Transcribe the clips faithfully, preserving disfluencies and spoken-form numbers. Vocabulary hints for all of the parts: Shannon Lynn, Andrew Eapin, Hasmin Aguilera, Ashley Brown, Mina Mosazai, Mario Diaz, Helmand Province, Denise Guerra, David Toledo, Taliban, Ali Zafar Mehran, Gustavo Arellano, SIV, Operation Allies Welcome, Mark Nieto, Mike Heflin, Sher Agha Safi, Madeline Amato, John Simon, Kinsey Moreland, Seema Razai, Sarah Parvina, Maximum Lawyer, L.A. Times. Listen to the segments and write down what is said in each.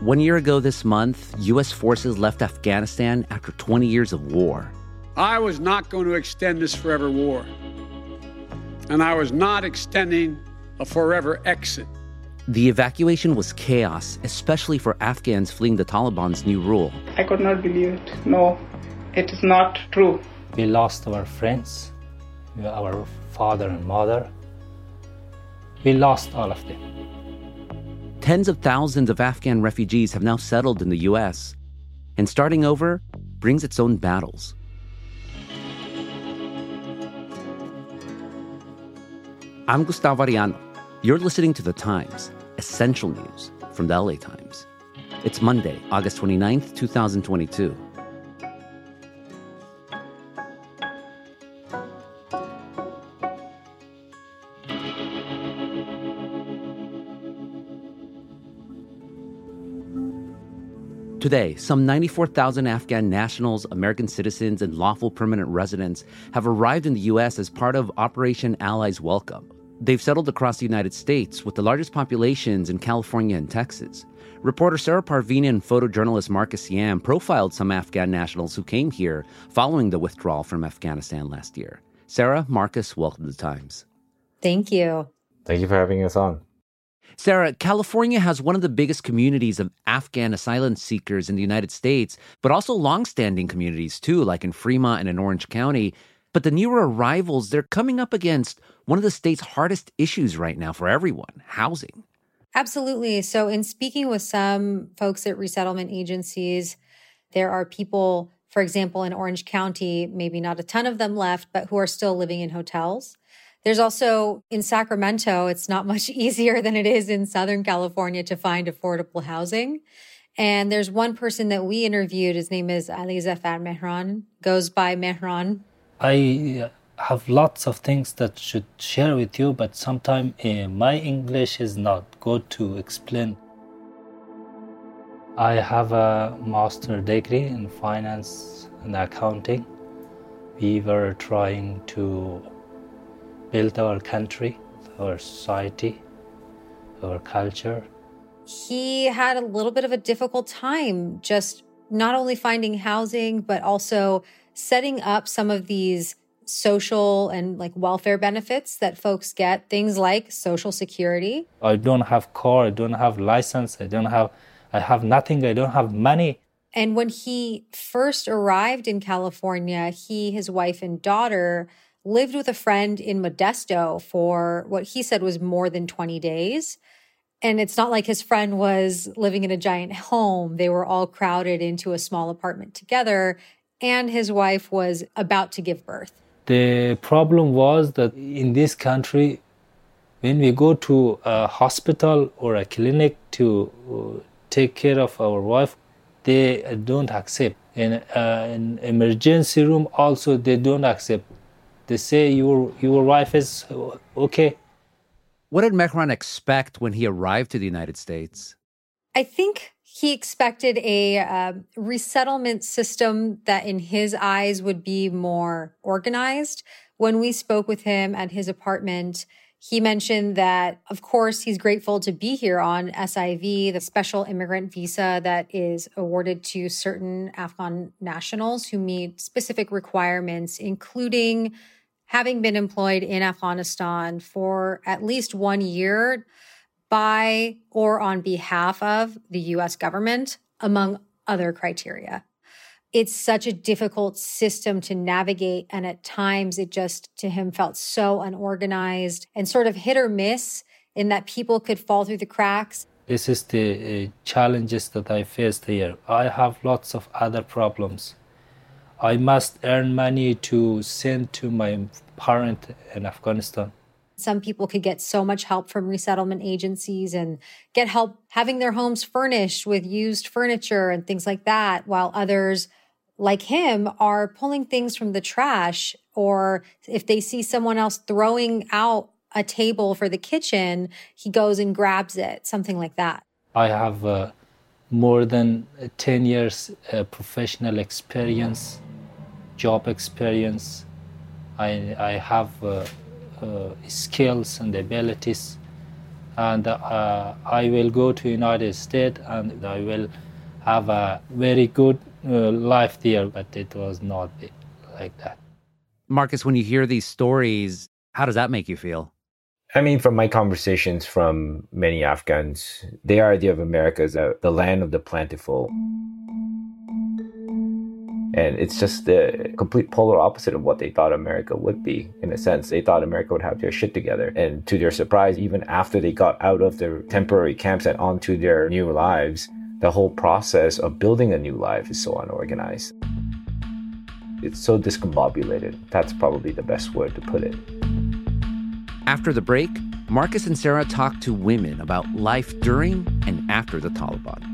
One year ago this month, U S forces left Afghanistan after twenty years of war. I was not going to extend this forever war. And I was not extending a forever exit. The evacuation was chaos, especially for Afghans fleeing the Taliban's new rule. I could not believe it. No, it is not true. We lost our friends, our father and mother. We lost all of them. Tens of thousands of Afghan refugees have now settled in the U S, and starting over brings its own battles. I'm Gustavo Arellano. You're listening to The Times, essential news from the L A. Times. It's Monday, August twenty-ninth, twenty twenty-two. Today, some ninety-four thousand Afghan nationals, American citizens, and lawful permanent residents have arrived in the U S as part of Operation Allies Welcome. They've settled across the United States, with the largest populations in California and Texas. Reporter Sarah Parvina and photojournalist Marcus Yam profiled some Afghan nationals who came here following the withdrawal from Afghanistan last year. Sarah, Marcus, welcome to The Times. Thank you. Thank you for having us on. Sarah, California has one of the biggest communities of Afghan asylum seekers in the United States, but also longstanding communities, too, like in Fremont and in Orange County. But the newer arrivals, they're coming up against one of the state's hardest issues right now for everyone, housing. Absolutely. So in speaking with some folks at resettlement agencies, there are people, for example, in Orange County, maybe not a ton of them left, but who are still living in hotels. There's also, in Sacramento, it's not much easier than it is in Southern California to find affordable housing. And there's one person that we interviewed, his name is Ali Zafar Mehran, goes by Mehran. I have lots of things that should share with you, but sometimes uh, my English is not good to explain. I have a master's degree in finance and accounting. We were trying to built our country, our society, our culture. He had a little bit of a difficult time just not only finding housing, but also setting up some of these social and like welfare benefits that folks get, things like Social Security. I don't have car, I don't have license, I don't have, I have nothing, I don't have money. And when he first arrived in California, he, his wife and daughter lived with a friend in Modesto for what he said was more than twenty days. And it's not like his friend was living in a giant home. They were all crowded into a small apartment together, and his wife was about to give birth. The problem was that in this country, when we go to a hospital or a clinic to take care of our wife, they don't accept. In an emergency room also, they don't accept. They say your your wife is okay. What did Mehran expect when he arrived to the United States? I think he expected a uh, resettlement system that in his eyes would be more organized. When we spoke with him at his apartment, he mentioned that, of course, he's grateful to be here on S I V, the special immigrant visa that is awarded to certain Afghan nationals who meet specific requirements, including having been employed in Afghanistan for at least one year by or on behalf of the U S government, among other criteria. It's such a difficult system to navigate, and at times it just, to him, felt so unorganized and sort of hit or miss in that people could fall through the cracks. This is the uh, challenges that I faced here. I have lots of other problems. I must earn money to send to my parents in Afghanistan. Some people could get so much help from resettlement agencies and get help having their homes furnished with used furniture and things like that, while others, like him, are pulling things from the trash, or if they see someone else throwing out a table for the kitchen, he goes and grabs it, something like that. I have uh, more than ten years uh, professional experience, job experience. I, I have... Uh, Uh, skills and abilities. and uh, I will go to United States and I will have a very good uh, life there, but it was not like that. Marcus, when you hear these stories, how does that make you feel? I mean, from my conversations from many Afghans, their idea of America is uh, the land of the plentiful. And it's just the complete polar opposite of what they thought America would be, in a sense. They thought America would have their shit together. And to their surprise, even after they got out of their temporary camps and onto their new lives, the whole process of building a new life is so unorganized. It's so discombobulated. That's probably the best word to put it. After the break, Marcus and Sarah talk to women about life during and after the Taliban.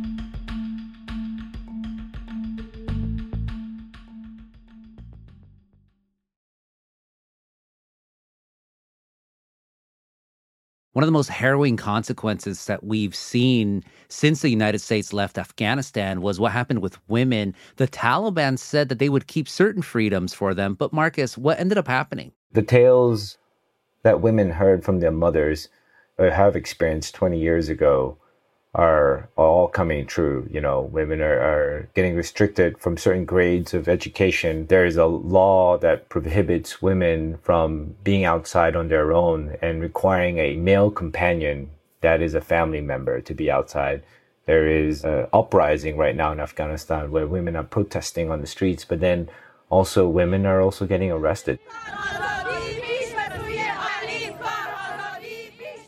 One of the most harrowing consequences that we've seen since the United States left Afghanistan was what happened with women. The Taliban said that they would keep certain freedoms for them. But Marcus, what ended up happening? The tales that women heard from their mothers or have experienced twenty years ago are all coming true. You know, women are, are getting restricted from certain grades of education. There is a law that prohibits women from being outside on their own and requiring a male companion that is a family member to be outside. There is an uprising right now in Afghanistan where women are protesting on the streets, but then also women are also getting arrested.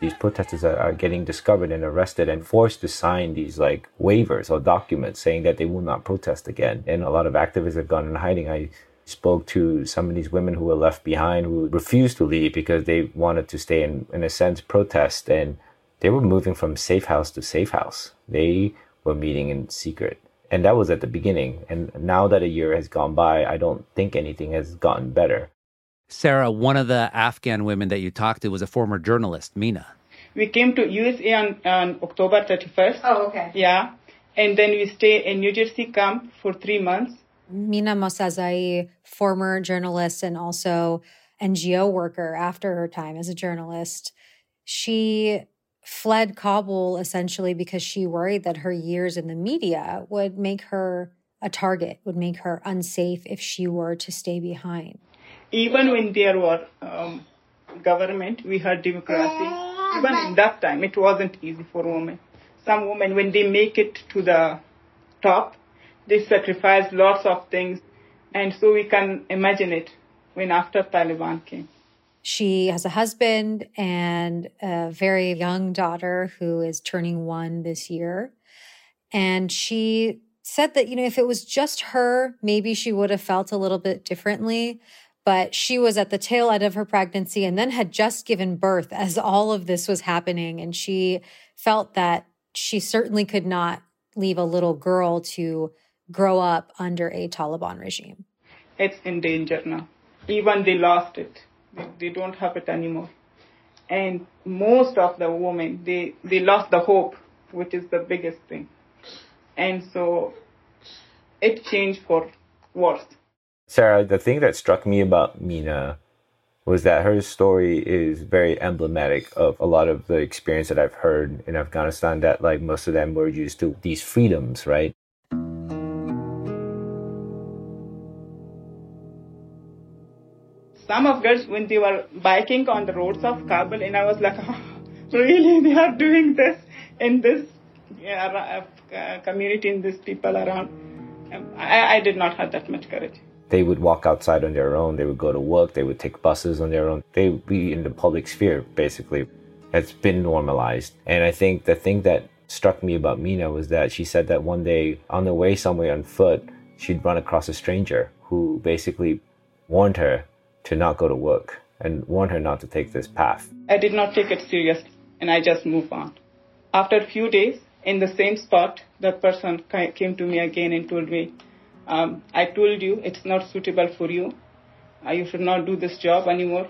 These protesters are, are getting discovered and arrested and forced to sign these like waivers or documents saying that they will not protest again. And a lot of activists have gone in hiding. I spoke to some of these women who were left behind who refused to leave because they wanted to stay and, in a sense, protest. And they were moving from safe house to safe house. They were meeting in secret. And that was at the beginning. And now that a year has gone by, I don't think anything has gotten better. Sarah, one of the Afghan women that you talked to was a former journalist, Mina. We came to U S A on, on October thirty-first. Oh, okay. Yeah. And then we stay in New Jersey camp for three months. Mina Mosazai, former journalist and also N G O worker after her time as a journalist, she fled Kabul essentially because she worried that her years in the media would make her a target, would make her unsafe if she were to stay behind. Even when there were um, government, we had democracy. Even in that time, it wasn't easy for women. Some women, when they make it to the top, they sacrifice lots of things. And so we can imagine it when after Taliban came. She has a husband and a very young daughter who is turning one this year. And she said that, you know, if it was just her, maybe she would have felt a little bit differently. But she was at the tail end of her pregnancy and then had just given birth as all of this was happening. And she felt that she certainly could not leave a little girl to grow up under a Taliban regime. It's in danger now. Even they lost it. They don't have it anymore. And most of the women, they, they lost the hope, which is the biggest thing. And so it changed for worse. Sarah, the thing that struck me about Mina was that her story is very emblematic of a lot of the experience that I've heard in Afghanistan, that like most of them were used to these freedoms, right? Some of girls, when they were biking on the roads of Kabul, and I was like, oh, really, they are doing this in this yeah, uh, community, in these people around. Um, I, I did not have that much courage. They would walk outside on their own, they would go to work, they would take buses on their own. They would be in the public sphere, basically. It's been normalized. And I think the thing that struck me about Mina was that she said that one day, on the way somewhere on foot, she'd run across a stranger who basically warned her to not go to work and warned her not to take this path. I did not take it seriously, and I just moved on. After a few days, in the same spot, that person came to me again and told me, Um, I told you it's not suitable for you. Uh, you should not do this job anymore.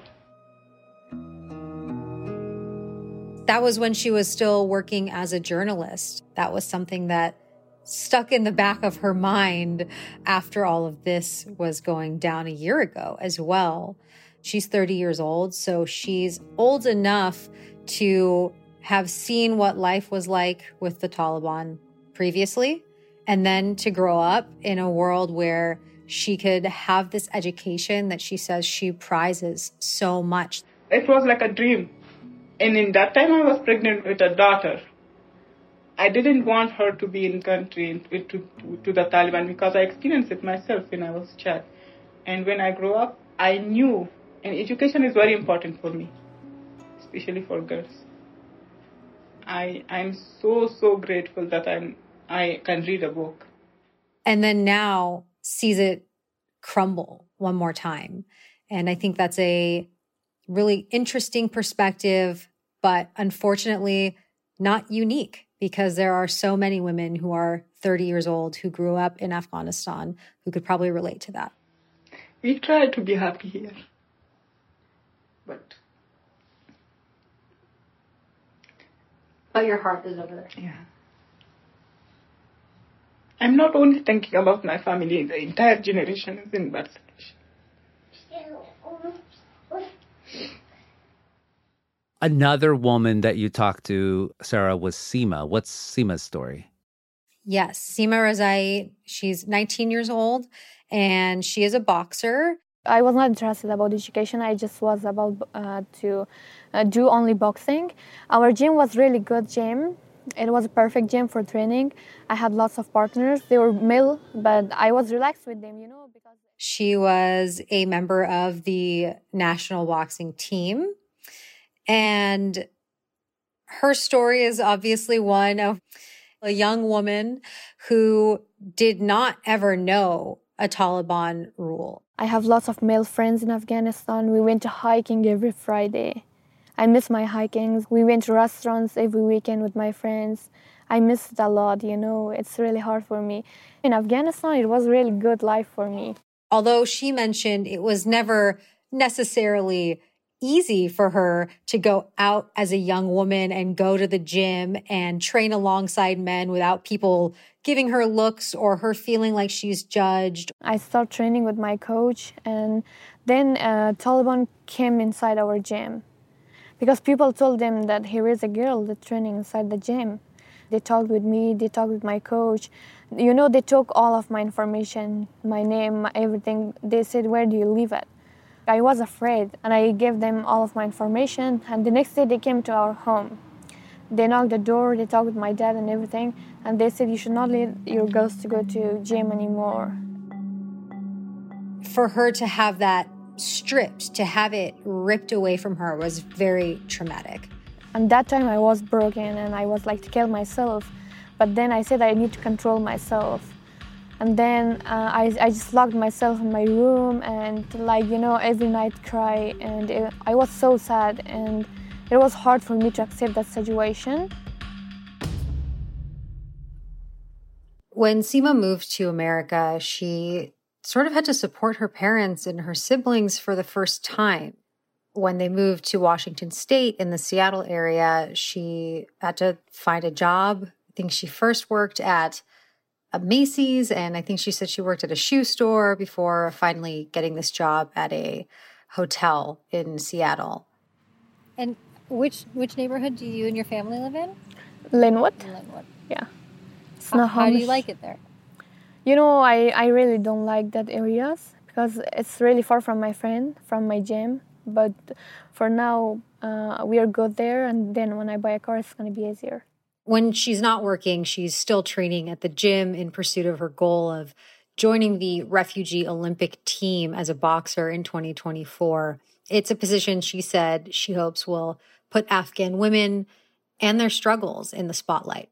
That was when she was still working as a journalist. That was something that stuck in the back of her mind after all of this was going down a year ago as well. She's thirty years old, so she's old enough to have seen what life was like with the Taliban previously, and then to grow up in a world where she could have this education that she says she prizes so much. It was like a dream. And in that time, I was pregnant with a daughter. I didn't want her to be in the country, to, to, to the Taliban, because I experienced it myself when I was a child. And when I grew up, I knew, and education is very important for me, especially for girls. I I'm so, so grateful that I'm, I can read a book. And then now sees it crumble one more time. And I think that's a really interesting perspective, but unfortunately not unique, because there are so many women who are thirty years old who grew up in Afghanistan who could probably relate to that. We try to be happy here, but... But your heart is over there. Yeah. I'm not only thinking about my family, the entire generation is in bad situation. Another woman that you talked to, Sarah, was Seema. What's Seema's story? Yes, Seema Razai. She's nineteen years old, and she is a boxer. I was not interested about education. I just was about uh, to uh, do only boxing. Our gym was really good gym. It was a perfect gym for training. I had lots of partners. They were male, but I was relaxed with them, you know. Because she was a member of the national boxing team. And her story is obviously one of a young woman who did not ever know a Taliban rule. I have lots of male friends in Afghanistan. We went to hiking every Friday. I miss my hikings. We went to restaurants every weekend with my friends. I miss it a lot, you know. It's really hard for me. In Afghanistan, it was really good life for me. Although she mentioned it was never necessarily easy for her to go out as a young woman and go to the gym and train alongside men without people giving her looks or her feeling like she's judged. I started training with my coach, and then uh, Taliban came inside our gym because people told them that here is a girl that's training inside the gym. They talked with me, they talked with my coach. You know, they took all of my information, my name, everything. They said, where do you live at? I was afraid, and I gave them all of my information, and the next day they came to our home. They knocked the door, they talked with my dad and everything, and they said you should not let your girls to go to gym anymore. For her to have that stripped, to have it ripped away from her was very traumatic. And that time I was broken, and I was like to kill myself, but then I said I need to control myself. And then uh, I, I just locked myself in my room and, like, you know, every night cry. And it, I was so sad, and it was hard for me to accept that situation. When Seema moved to America, she sort of had to support her parents and her siblings for the first time. When they moved to Washington State in the Seattle area, she had to find a job. I think she first worked at a Macy's, and I think she said she worked at a shoe store before finally getting this job at a hotel in Seattle. And which which neighborhood do you and your family live in? Linwood. Linwood. Yeah. It's how, not how do you like it there? You know, I, I really don't like that areas because it's really far from my friend, from my gym. But for now, uh, we are good there, and then when I buy a car, it's going to be easier. When she's not working, she's still training at the gym in pursuit of her goal of joining the refugee Olympic team as a boxer in twenty twenty-four. It's a position she said she hopes will put Afghan women and their struggles in the spotlight.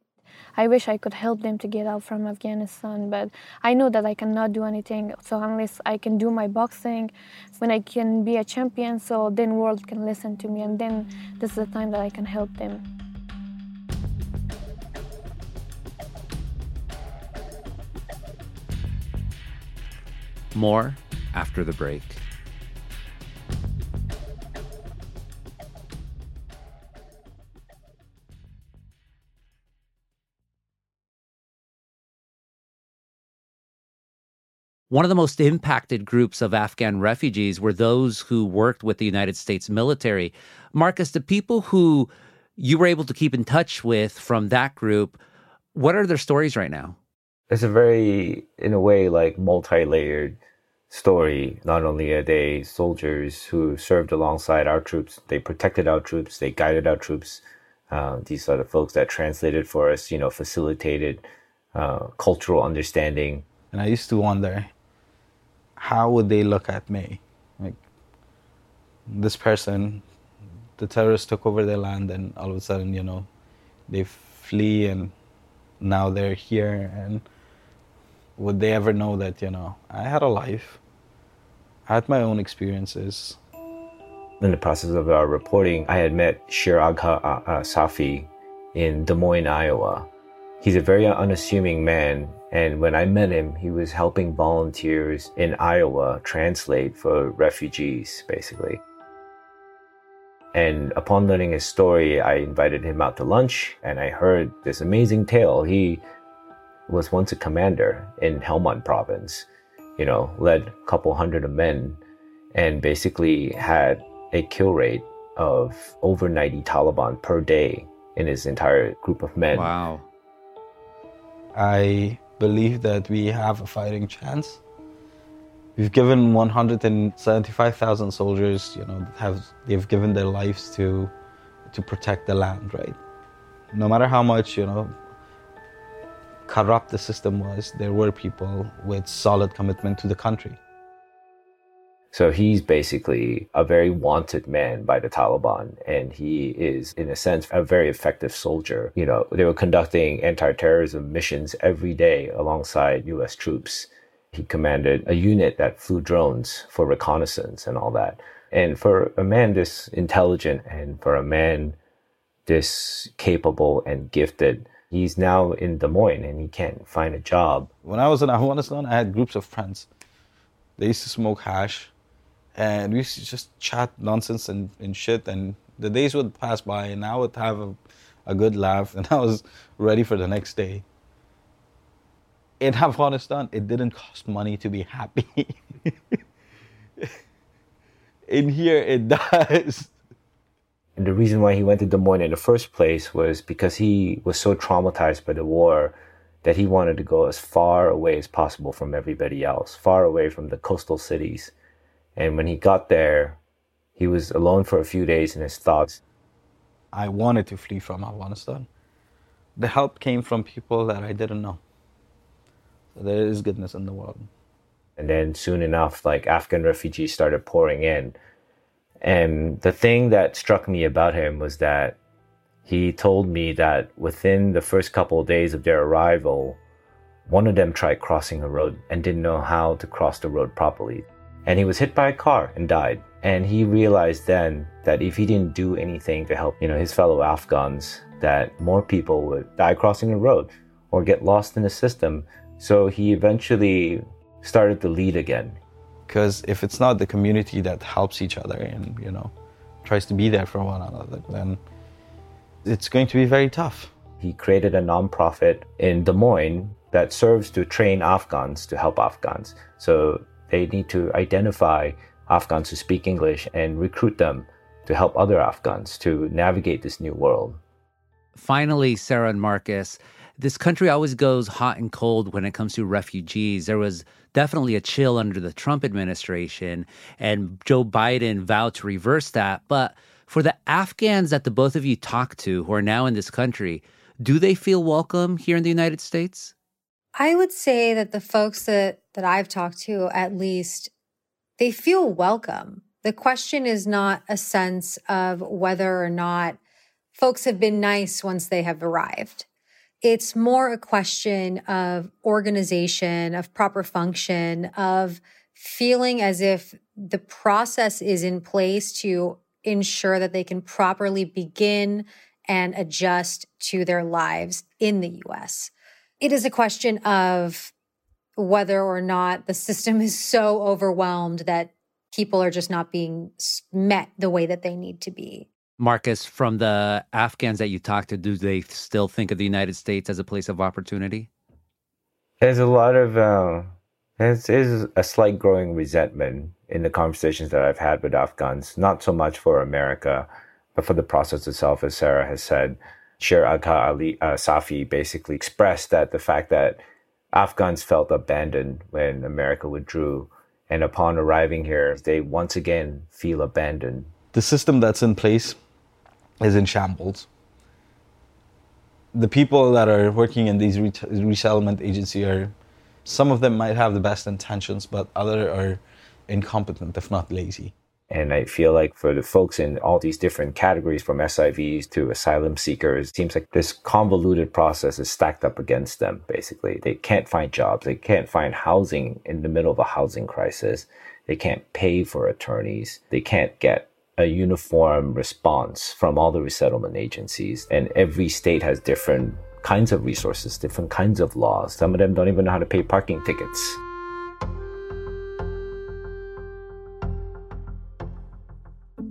I wish I could help them to get out from Afghanistan, but I know that I cannot do anything. So unless I can do my boxing, when I can be a champion, so then the world can listen to me, and then this is the time that I can help them. More after the break. One of the most impacted groups of Afghan refugees were those who worked with the United States military. Marcus, the people who you were able to keep in touch with from that group. What are their stories right now? It's a very, in a way, like multi-layered story. Not only are they soldiers who served alongside our troops, they protected our troops, they guided our troops. Uh, these are the folks that translated for us, you know, facilitated uh, cultural understanding. And I used to wonder, how would they look at me? Like, this person, the terrorists took over their land and all of a sudden, you know, they flee and now they're here. And would they ever know that, you know, I had a life. I had my own experiences. In the process of our reporting, I had met Sher Agha uh, Safi in Des Moines, Iowa. He's a very unassuming man. And when I met him, he was helping volunteers in Iowa translate for refugees, basically. And upon learning his story, I invited him out to lunch, and I heard this amazing tale. He was once a commander in Helmand Province, you know, led a couple hundred of men, and basically had a kill rate of over ninety Taliban per day in his entire group of men. Wow. I believe that we have a fighting chance. We've given one hundred seventy-five thousand soldiers, you know, have they've given their lives to to protect the land, right? No matter how much, you know, corrupt the system was, there were people with solid commitment to the country. So he's basically a very wanted man by the Taliban, and he is, in a sense, a very effective soldier. You know, they were conducting anti-terrorism missions every day alongside U S troops. He commanded a unit that flew drones for reconnaissance and all that. And for a man this intelligent and for a man this capable and gifted, he's now in Des Moines and he can't find a job. When I was in Afghanistan, I had groups of friends. They used to smoke hash. And we used to just chat nonsense and, and shit. And the days would pass by and I would have a, a good laugh. And I was ready for the next day. In Afghanistan, it didn't cost money to be happy. In here, it does. And the reason why he went to Des Moines in the first place was because he was so traumatized by the war that he wanted to go as far away as possible from everybody else, far away from the coastal cities. And when he got there, he was alone for a few days in his thoughts. I wanted to flee from Afghanistan. The help came from people that I didn't know. So there is goodness in the world. And then soon enough, like, Afghan refugees started pouring in. And the thing that struck me about him was that he told me that within the first couple of days of their arrival, one of them tried crossing a road and didn't know how to cross the road properly. And he was hit by a car and died. And he realized then that if he didn't do anything to help, you know, his fellow Afghans, that more people would die crossing the road or get lost in the system. So he eventually started to lead again. Because if it's not the community that helps each other and, you know, tries to be there for one another, then it's going to be very tough. He created a nonprofit in Des Moines that serves to train Afghans to help Afghans. So they need to identify Afghans who speak English and recruit them to help other Afghans to navigate this new world. Finally, Sarah and Marcus, this country always goes hot and cold when it comes to refugees. There was definitely a chill under the Trump administration, and Joe Biden vowed to reverse that. But for the Afghans that the both of you talk to who are now in this country, do they feel welcome here in the United States? I would say that the folks that, that I've talked to, at least, they feel welcome. The question is not a sense of whether or not folks have been nice once they have arrived. It's more a question of organization, of proper function, of feeling as if the process is in place to ensure that they can properly begin and adjust to their lives in the U S It is a question of whether or not the system is so overwhelmed that people are just not being met the way that they need to be. Marcus, from the Afghans that you talk to, do they still think of the United States as a place of opportunity? There's a lot of, uh, there's, there's a slight growing resentment in the conversations that I've had with Afghans, not so much for America, But for the process itself, as Sarah has said, Sher Agha Ali, uh, Safi basically expressed that the fact that Afghans felt abandoned when America withdrew, and upon arriving here, they once again feel abandoned. The system that's in place is in shambles. The people that are working in these ret- resettlement agencies are, some of them might have the best intentions, but others are incompetent, if not lazy. And I feel like for the folks in all these different categories, from S I Vs to asylum seekers, it seems like this convoluted process is stacked up against them, basically. They can't find jobs. They can't find housing in the middle of a housing crisis. They can't pay for attorneys. They can't get a uniform response from all the resettlement agencies. And every state has different kinds of resources, different kinds of laws. Some of them don't even know how to pay parking tickets.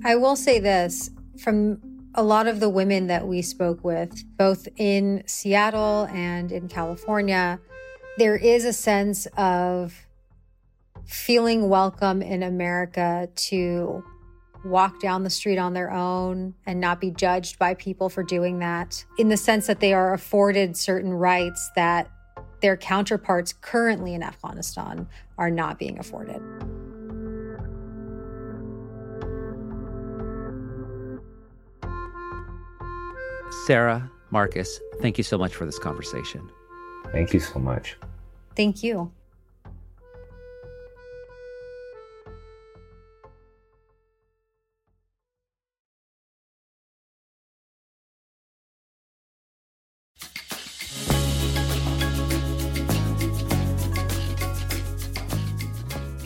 I will say this, from a lot of the women that we spoke with, both in Seattle and in California, there is a sense of feeling welcome in America to walk down the street on their own and not be judged by people for doing that, in the sense that they are afforded certain rights that their counterparts currently in Afghanistan are not being afforded. Sarah, Marcus, thank you so much for this conversation. Thank you so much. Thank you.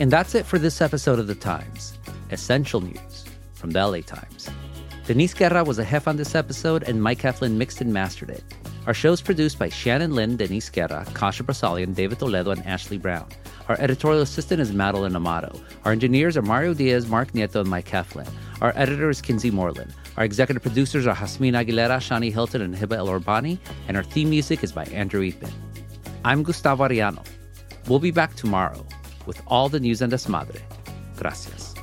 And that's it for this episode of The Times, Essential News from the L A Times. Denise Guerra was a hef on this episode, and Mike Heflin mixed and mastered it. Our show is produced by Shannon Lynn, Denise Guerra, Kasha Brasali, and David Toledo and Ashley Brown. Our editorial assistant is Madeline Amato. Our engineers are Mario Diaz, Mark Nieto, and Mike Heflin. Our editor is Kinsey Moreland. Our executive producers are Hasmin Aguilera, Shani Hilton, and Hiba El-Orbani. And our theme music is by Andrew Eapin. I'm Gustavo Arellano. We'll be back tomorrow with all the news and desmadre. Gracias.